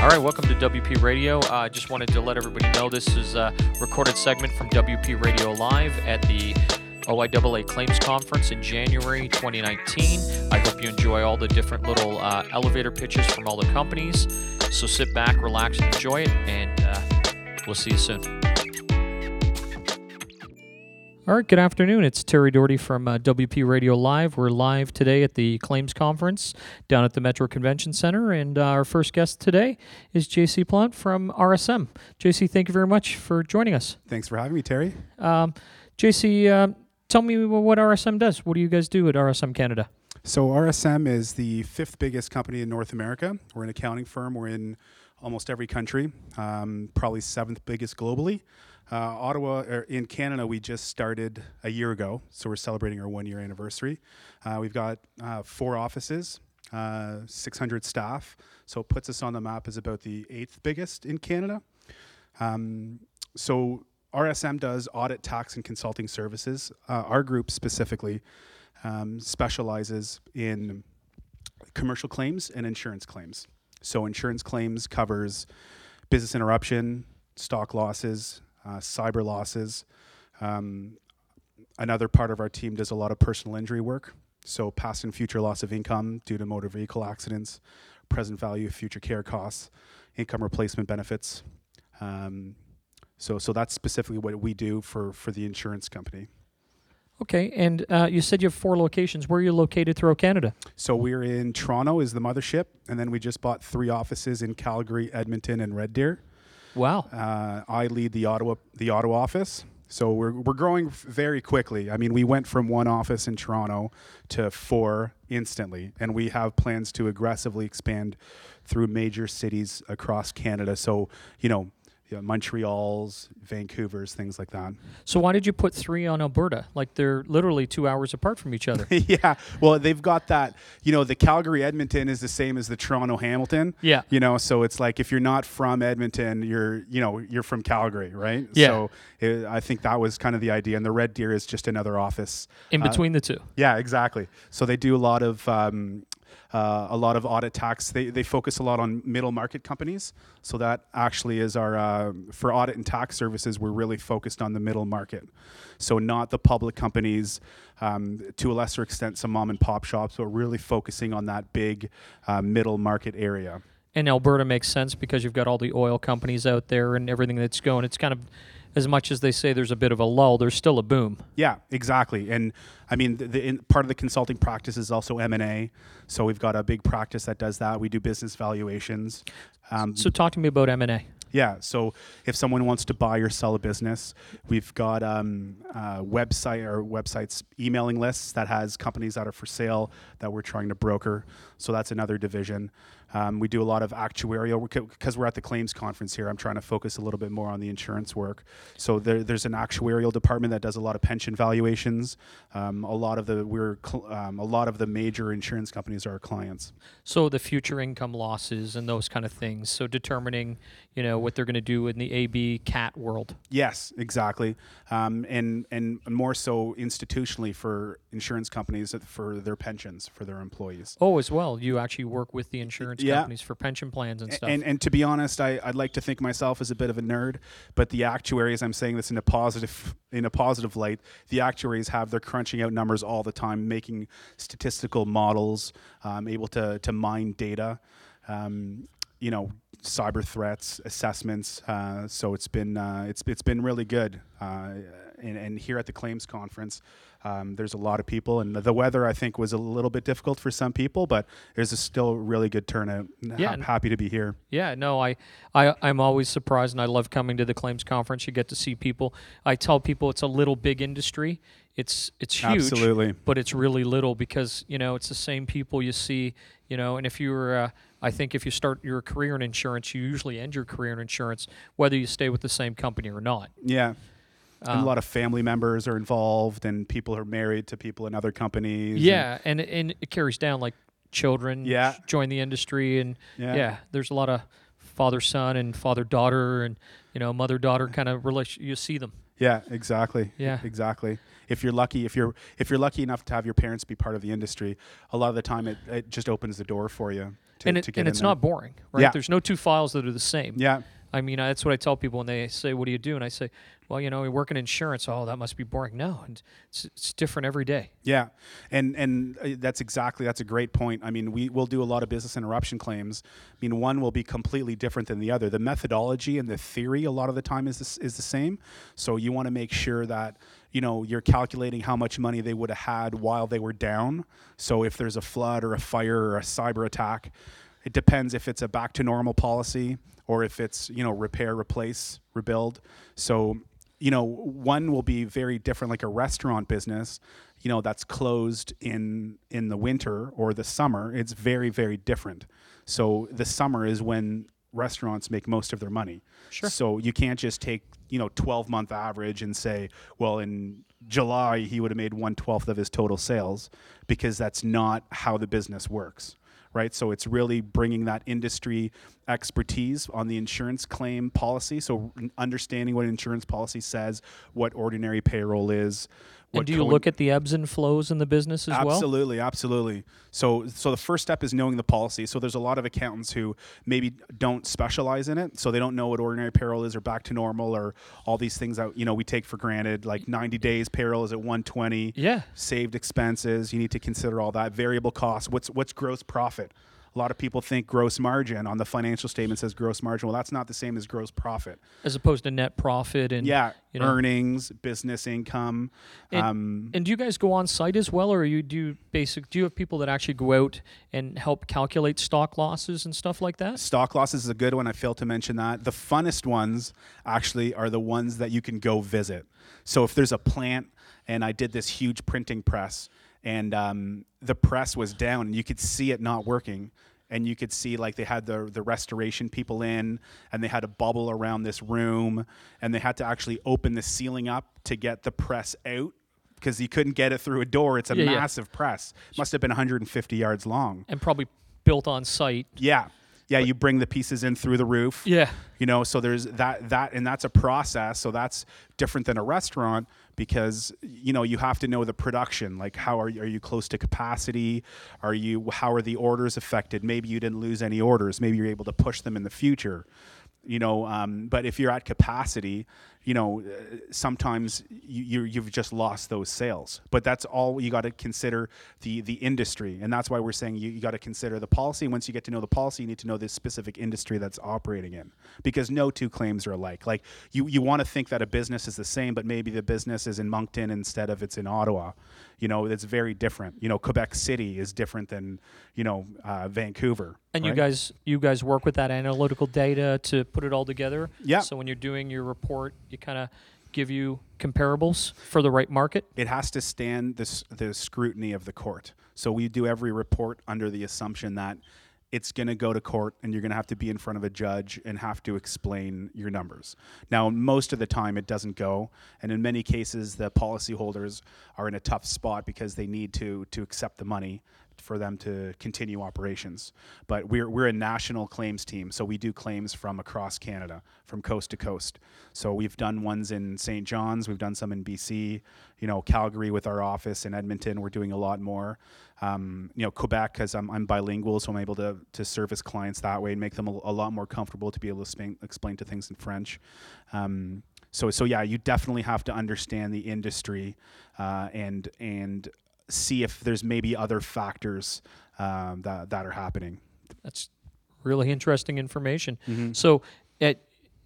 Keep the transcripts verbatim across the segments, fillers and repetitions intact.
All right, welcome to W P Radio. I uh, just wanted to let everybody know this is a recorded segment from W P Radio Live at the O I A A Claims Conference in January twenty nineteen. I hope you enjoy all the different little uh, elevator pitches from all the companies. So sit back, relax, and enjoy it, and uh, we'll see you soon. All right, good afternoon. It's Terry Doherty from uh, W P Radio Live. We're live today at the Claims Conference down at the Metro Convention Center, and uh, our first guest today is J C Blount from R S M. J C, thank you very much for joining us. Thanks for having me, Terry. Um, J C, uh, tell me what R S M does. What do you guys do at R S M Canada? So R S M is the fifth biggest company in North America. We're an accounting firm. We're in almost every country, um, probably seventh biggest globally. Uh, Ottawa, er, in Canada, we just started a year ago, so we're celebrating our one-year anniversary. Uh, we've got uh, four offices, uh, six hundred staff, so it puts us on the map as about the eighth biggest in Canada. Um, so R S M does audit, tax, and consulting services. Uh, our group specifically um, specializes in commercial claims and insurance claims. So insurance claims covers business interruption, stock losses, Uh, cyber losses. Um, another part of our team does a lot of personal injury work, so past and future loss of income due to motor vehicle accidents, present value of future care costs, income replacement benefits. Um, so so that's specifically what we do for, for the insurance company. Okay, and uh, you said you have four locations. Where are you located throughout Canada? So we're in Toronto is the mothership, and then we just bought three offices in Calgary, Edmonton, and Red Deer. Wow. Uh, I lead the Ottawa the Ottawa office, so we're we're growing f- very quickly. I mean, we went from one office in Toronto to four instantly, and we have plans to aggressively expand through major cities across Canada. So, you know, you know Montreal's, Vancouver's, things like that. So why did you put three on Alberta? Like, they're literally two hours apart from each other. Yeah. Well, they've got that, you know, the Calgary Edmonton is the same as the Toronto Hamilton. Yeah. You know, so it's like if you're not from Edmonton, you're, you know, you're from Calgary, right? Yeah. So it, I think that was kind of the idea. And the Red Deer is just another office in between uh, the two. Yeah, exactly. So they do a lot of um, uh, a lot of audit tax. They they focus a lot on middle market companies. So that actually is our uh, for audit and tax services. We're really focused on the middle market. So not the public companies, um, to a lesser extent, some mom and pop shops, but really focusing on that big uh, middle market area. And Alberta makes sense because you've got all the oil companies out there and everything that's going. It's kind of, as much as they say there's a bit of a lull, there's still a boom. Yeah, exactly. And I mean, the, the in part of the consulting practice is also M and A. So we've got a big practice that does that. We do business valuations. Um, so talk to me about M and A. Yeah, so if someone wants to buy or sell a business, we've got um, uh, website or websites emailing lists that has companies that are for sale that we're trying to broker. So that's another division. Um, we do a lot of actuarial because we're at the claims conference here. I'm trying to focus a little bit more on the insurance work. So there, there's an actuarial department that does a lot of pension valuations. Um, a lot of the we're cl- um, a lot of the major insurance companies are our clients. So the future income losses and those kind of things. So determining, you know, what they're going to do in the A B cat world. Yes, exactly. Um, and and more so institutionally for insurance companies for their pensions for their employees. Oh, as well, you actually work with the insurance. Yeah. Companies for pension plans and stuff. And, and, and to be honest, I, I'd like to think myself as a bit of a nerd, but the actuaries, I'm saying this in a positive in a positive light, the actuaries have, they're crunching out numbers all the time, making statistical models, um, able to, to mine data, um, you know, cyber threats, assessments. Uh, so it's been uh, it's it's been really good. Uh, and, and here at the Claims Conference, Um, there's a lot of people, and the weather, I think, was a little bit difficult for some people, but there's a still really good turnout. Yeah, I'm happy to be here. Yeah, no, I, I, I'm always surprised, and I love coming to the Claims Conference. You get to see people. I tell people it's a little big industry. It's it's huge, absolutely, but it's really little because, you know, it's the same people you see, you know, and if you were, uh, I think if you start your career in insurance, you usually end your career in insurance, whether you stay with the same company or not. Yeah. And a lot of family members are involved, and people are married to people in other companies. Yeah, and, and, and it carries down, like children yeah. join the industry, and yeah. yeah, there's a lot of father-son and father-daughter and, you know, mother-daughter kind of relation. You see them. Yeah, exactly. Yeah, exactly. If you're lucky, if you're if you're lucky enough to have your parents be part of the industry, a lot of the time it, it just opens the door for you. To, and it, to get and it's there. Not boring, right? Yeah. There's no two files that are the same. Yeah. I mean, that's what I tell people when they say, "What do you do?" And I say, "Well, you know, we work in insurance. Oh, that must be boring." No, and it's, it's different every day. Yeah, and and that's exactly that's a great point. I mean, we will do a lot of business interruption claims. I mean, one will be completely different than the other. The methodology and the theory a lot of the time is the, is the same. So you want to make sure that, you know, you're calculating how much money they would have had while they were down. So if there's a flood or a fire or a cyber attack, it depends if it's a back to normal policy or if it's, you know, repair, replace, rebuild. So, you know, one will be very different, like a restaurant business, you know, that's closed in in the winter or the summer. It's very, very different. So the summer is when restaurants make most of their money. Sure. So you can't just take, you know, twelve-month average and say, well, in July he would have made one twelfth of his total sales, because that's not how the business works. Right, so it's really bringing that industry expertise on the insurance claim policy. So understanding what an insurance policy says, what ordinary payroll is. And do you co- look at the ebbs and flows in the business as well? Absolutely, absolutely. So, so the first step is knowing the policy. So there's a lot of accountants who maybe don't specialize in it, so they don't know what ordinary payroll is or back to normal or all these things that, you know, we take for granted. Like ninety days payroll is at one twenty. Yeah. Saved expenses. You need to consider all that. Variable costs. What's what's gross profit? A lot of people think gross margin on the financial statement says gross margin. Well, that's not the same as gross profit. As opposed to net profit and yeah, you know, earnings, business income. And, um, and do you guys go on site as well, or you do you basic? Do you have people that actually go out and help calculate stock losses and stuff like that? Stock losses is a good one. I failed to mention that. The funnest ones actually are the ones that you can go visit. So if there's a plant, and I did this huge printing press, and um, the press was down, and you could see it not working, and you could see, like, they had the the restoration people in, and they had a bubble around this room, and they had to actually open the ceiling up to get the press out, because you couldn't get it through a door. It's a yeah, massive yeah. press. Must have been one hundred fifty yards long. And probably built on site. Yeah. Yeah, you bring the pieces in through the roof. Yeah. You know, so there's that, that, and that's a process. So that's different than a restaurant, because, you know, you have to know the production. Like, how are you, are you close to capacity? Are you, how are the orders affected? Maybe you didn't lose any orders. Maybe you're able to push them in the future. You know, um, but if you're at capacity, you know, uh, sometimes you, you, you've just lost those sales. But that's all, you got to consider the the industry. And that's why we're saying you, you got to consider the policy. Once you get to know the policy, you need to know this specific industry that's operating in, because no two claims are alike. Like, you, you want to think that a business is the same, but maybe the business is in Moncton instead of it's in Ottawa. You know, it's very different. You know, Quebec City is different than, you know, uh, Vancouver. And right? you guys you guys work with that analytical data to put it all together? Yeah. So when you're doing your report, you kind of give you comparables for the right market? It has to stand this, the scrutiny of the court. So we do every report under the assumption that it's going to go to court, and you're going to have to be in front of a judge and have to explain your numbers. Now, most of the time it doesn't go, and in many cases the policyholders are in a tough spot because they need to to accept the money for them to continue operations. But we're we're a national claims team, so we do claims from across Canada, from coast to coast. So we've done ones in Saint John's, we've done some in B C, you know, Calgary with our office in Edmonton, we're doing a lot more. Um, you know, Quebec, because I'm, I'm bilingual, so I'm able to, to service clients that way and make them a, a lot more comfortable to be able to sp- explain to things in French. Um, so, so yeah, you definitely have to understand the industry uh, and and see if there's maybe other factors um, that that are happening. That's really interesting information. Mm-hmm. So, it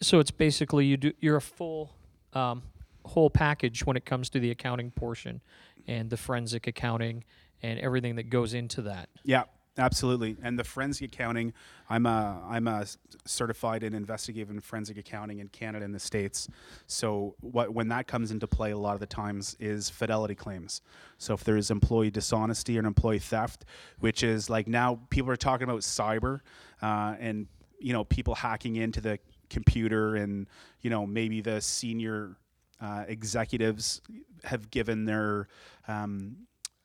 so it's basically you do you're a full um, whole package when it comes to the accounting portion and the forensic accounting and everything that goes into that. Yeah, absolutely. And the forensic accounting, I'm a I'm a certified in investigative and forensic accounting in Canada and the States. So what when that comes into play a lot of the times is fidelity claims. So if there is employee dishonesty or employee theft, which is like now people are talking about cyber uh, and you know people hacking into the computer, and you know maybe the senior uh, executives have given their um,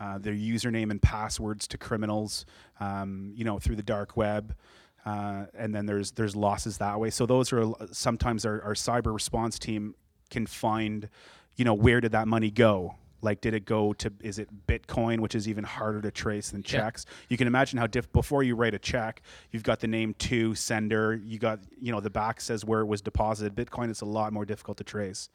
Uh, their username and passwords to criminals, um, you know, through the dark web, uh, and then there's there's losses that way. So those are sometimes our, our cyber response team can find, you know, where did that money go? Like, did it go to, is it Bitcoin, which is even harder to trace than checks? Yeah. You can imagine how diff, before you write a check, you've got the name to sender, you got, you know, the back says where it was deposited. Bitcoin is a lot more difficult to trace.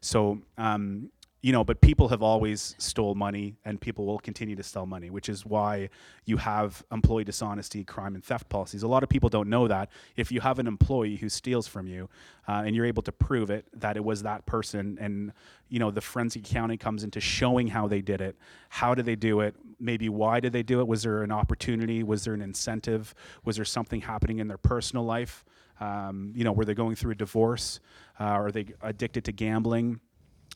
So, um, you know, but people have always stole money and people will continue to steal money, which is why you have employee dishonesty, crime, and theft policies. A lot of people don't know that. If you have an employee who steals from you uh, and you're able to prove it, that it was that person, and, you know, the forensic accounting comes into showing how they did it. How did they do it? Maybe why did they do it? Was there an opportunity? Was there an incentive? Was there something happening in their personal life? Um, you know, were they going through a divorce? Uh, are they addicted to gambling?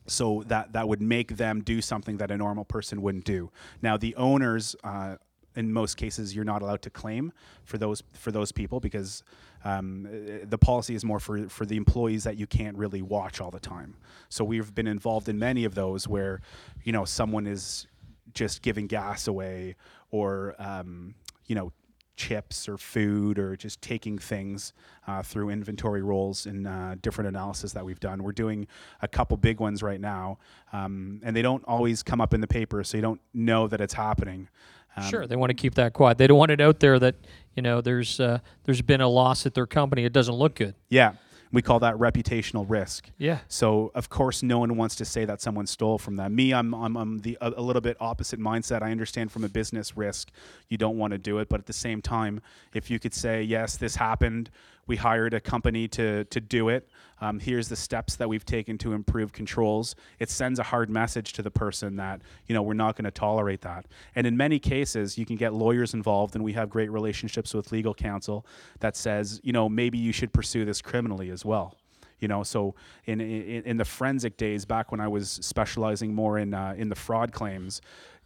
So that, that would make them do something that a normal person wouldn't do. Now, the owners, uh, in most cases, you're not allowed to claim for those for those people because um, the policy is more for, for the employees that you can't really watch all the time. So we've been involved in many of those where, you know, someone is just giving gas away or, um, you know, chips or food or just taking things uh, through inventory rolls and uh, different analysis that we've done. We're doing a couple big ones right now, um, and they don't always come up in the paper, so you don't know that it's happening. Um, sure, they want to keep that quiet. They don't want it out there that, you know, there's uh, there's been a loss at their company. It doesn't look good. Yeah. We call that reputational risk. Yeah. So of course, no one wants to say that someone stole from them. Me, I'm, I'm, I'm the a, a little bit opposite mindset. I understand from a business risk, you don't want to do it, but at the same time, if you could say, yes, this happened, we hired a company to to do it. Um, here's the steps that we've taken to improve controls. It sends a hard message to the person that, you know, we're not going to tolerate that. And in many cases, you can get lawyers involved, and we have great relationships with legal counsel that says, you know, maybe you should pursue this criminally as well. You know, so in in, in the forensic days, back when I was specializing more in uh, in the fraud claims,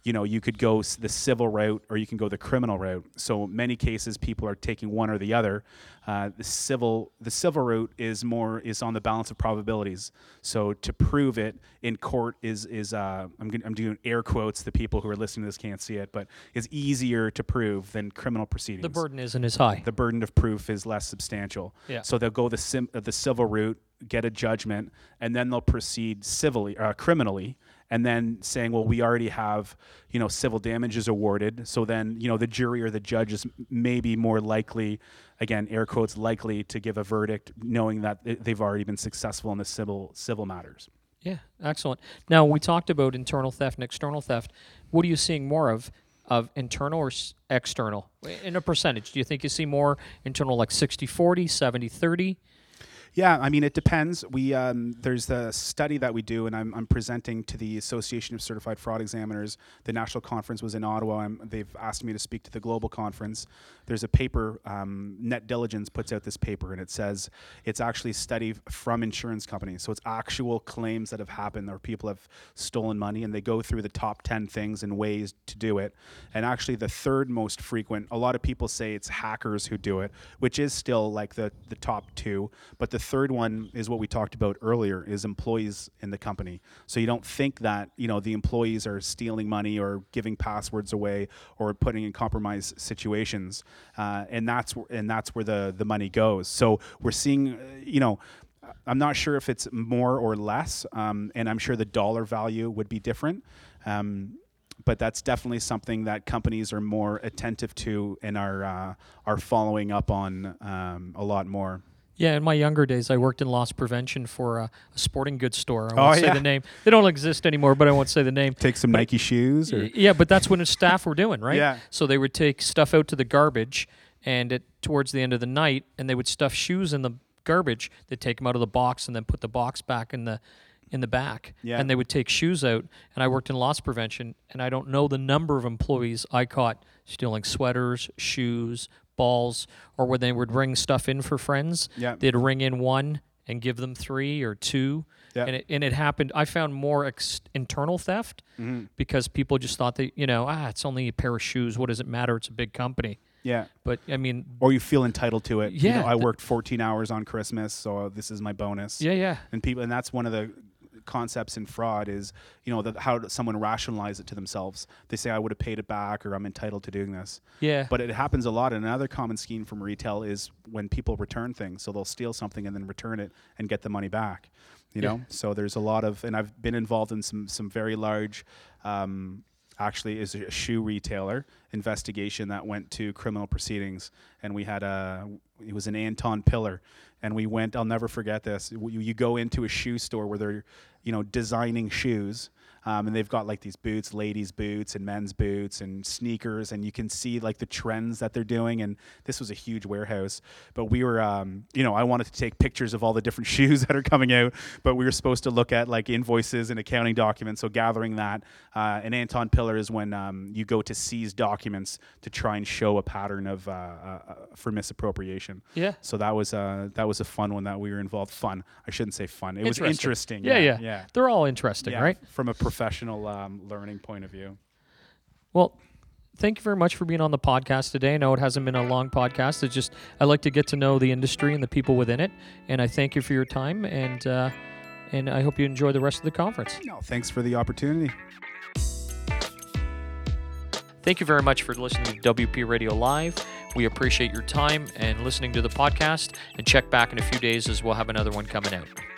you know, you could go the civil route or you can go the criminal route. So many cases, people are taking one or the other. Uh, the civil the civil route is more is on the balance of probabilities. So to prove it in court is is uh, I'm gonna, I'm doing air quotes. The people who are listening to this can't see it, but is easier to prove than criminal proceedings. The burden isn't as high. The burden of proof is less substantial. Yeah. So they'll go the sim, uh, the civil route, get a judgment, and then they'll proceed civilly uh, criminally. And then saying, well, we already have, you know, civil damages awarded. So then, you know, the jury or the judge is maybe more likely, again, air quotes, likely to give a verdict, knowing that they've already been successful in the civil civil matters. Yeah, excellent. Now, we talked about internal theft and external theft. What are you seeing more of, of internal or s- external? In a percentage, do you think you see more internal, like sixty forty, seventy thirty? Yeah, I mean, it depends. We um, there's the study that we do, and I'm, I'm presenting to the Association of Certified Fraud Examiners. The national conference was in Ottawa, and they've asked me to speak to the global conference. There's a paper, um, Net Diligence puts out this paper, and it says it's actually a study from insurance companies. So it's actual claims that have happened where people have stolen money, and they go through the top ten things and ways to do it. And actually the third most frequent, a lot of people say it's hackers who do it, which is still like the, the top two, but the third one is what we talked about earlier, is employees in the company. So you don't think that, you know, the employees are stealing money or giving passwords away or putting in compromised situations, uh, and that's w- and that's where the the money goes. So we're seeing, uh, you know, I'm not sure if it's more or less, um, and I'm sure the dollar value would be different, um, but that's definitely something that companies are more attentive to and are uh, are following up on um, a lot more. Yeah, in my younger days, I worked in loss prevention for a, a sporting goods store. I won't oh, say yeah. the name. They don't exist anymore, but I won't say the name. Take some but Nike shoes? Or? Yeah, but that's what his staff were doing, right? Yeah. So they would take stuff out to the garbage, and it, towards the end of the night, and they would stuff shoes in the garbage. They'd take them out of the box and then put the box back in the in the back. Yeah. And they would take shoes out, and I worked in loss prevention, and I don't know the number of employees I caught stealing sweaters, shoes, balls, or when they would ring stuff in for friends, yeah. they'd ring in one and give them three or two, yeah. and it and it happened. I found more ex- internal theft mm-hmm. because people just thought that, you know, ah, it's only a pair of shoes. What does it matter? It's a big company. Yeah, but I mean, or you feel entitled to it. Yeah, you know, I worked fourteen hours on Christmas, so this is my bonus. Yeah, yeah, and people, and that's one of the concepts in fraud is, you know, the, how someone rationalize it to themselves. They say, I would have paid it back, or I'm entitled to doing this. Yeah. But it happens a lot. And another common scheme from retail is when people return things. So they'll steal something and then return it and get the money back. you yeah. know? So there's a lot of, and I've been involved in some, some very large, um, actually is a shoe retailer investigation that went to criminal proceedings. And we had a, it was an Anton Piller. And we went, I'll never forget this. You, you go into a shoe store where they're, you know, designing shoes. Um, and they've got like these boots, ladies' boots and men's boots and sneakers, and you can see like the trends that they're doing. And this was a huge warehouse, but we were, um, you know, I wanted to take pictures of all the different shoes that are coming out, but we were supposed to look at like invoices and accounting documents. So gathering that, uh, and Anton Piller is when um, you go to seize documents to try and show a pattern of uh, uh, for misappropriation. Yeah. So that was uh, that was a fun one that we were involved. Fun. I shouldn't say fun. It interesting. was interesting. Yeah, yeah, yeah, yeah. They're all interesting, yeah, right? From a professional um, learning point of view. Well, thank you very much for being on the podcast today. I know it hasn't been a long podcast. It's just I like to get to know the industry and the people within it, and I thank you for your time, and uh, and I hope you enjoy the rest of the conference. No, thanks for the opportunity. Thank you very much for listening to W P Radio Live. We appreciate your time and listening to the podcast, and check back in a few days as we'll have another one coming out.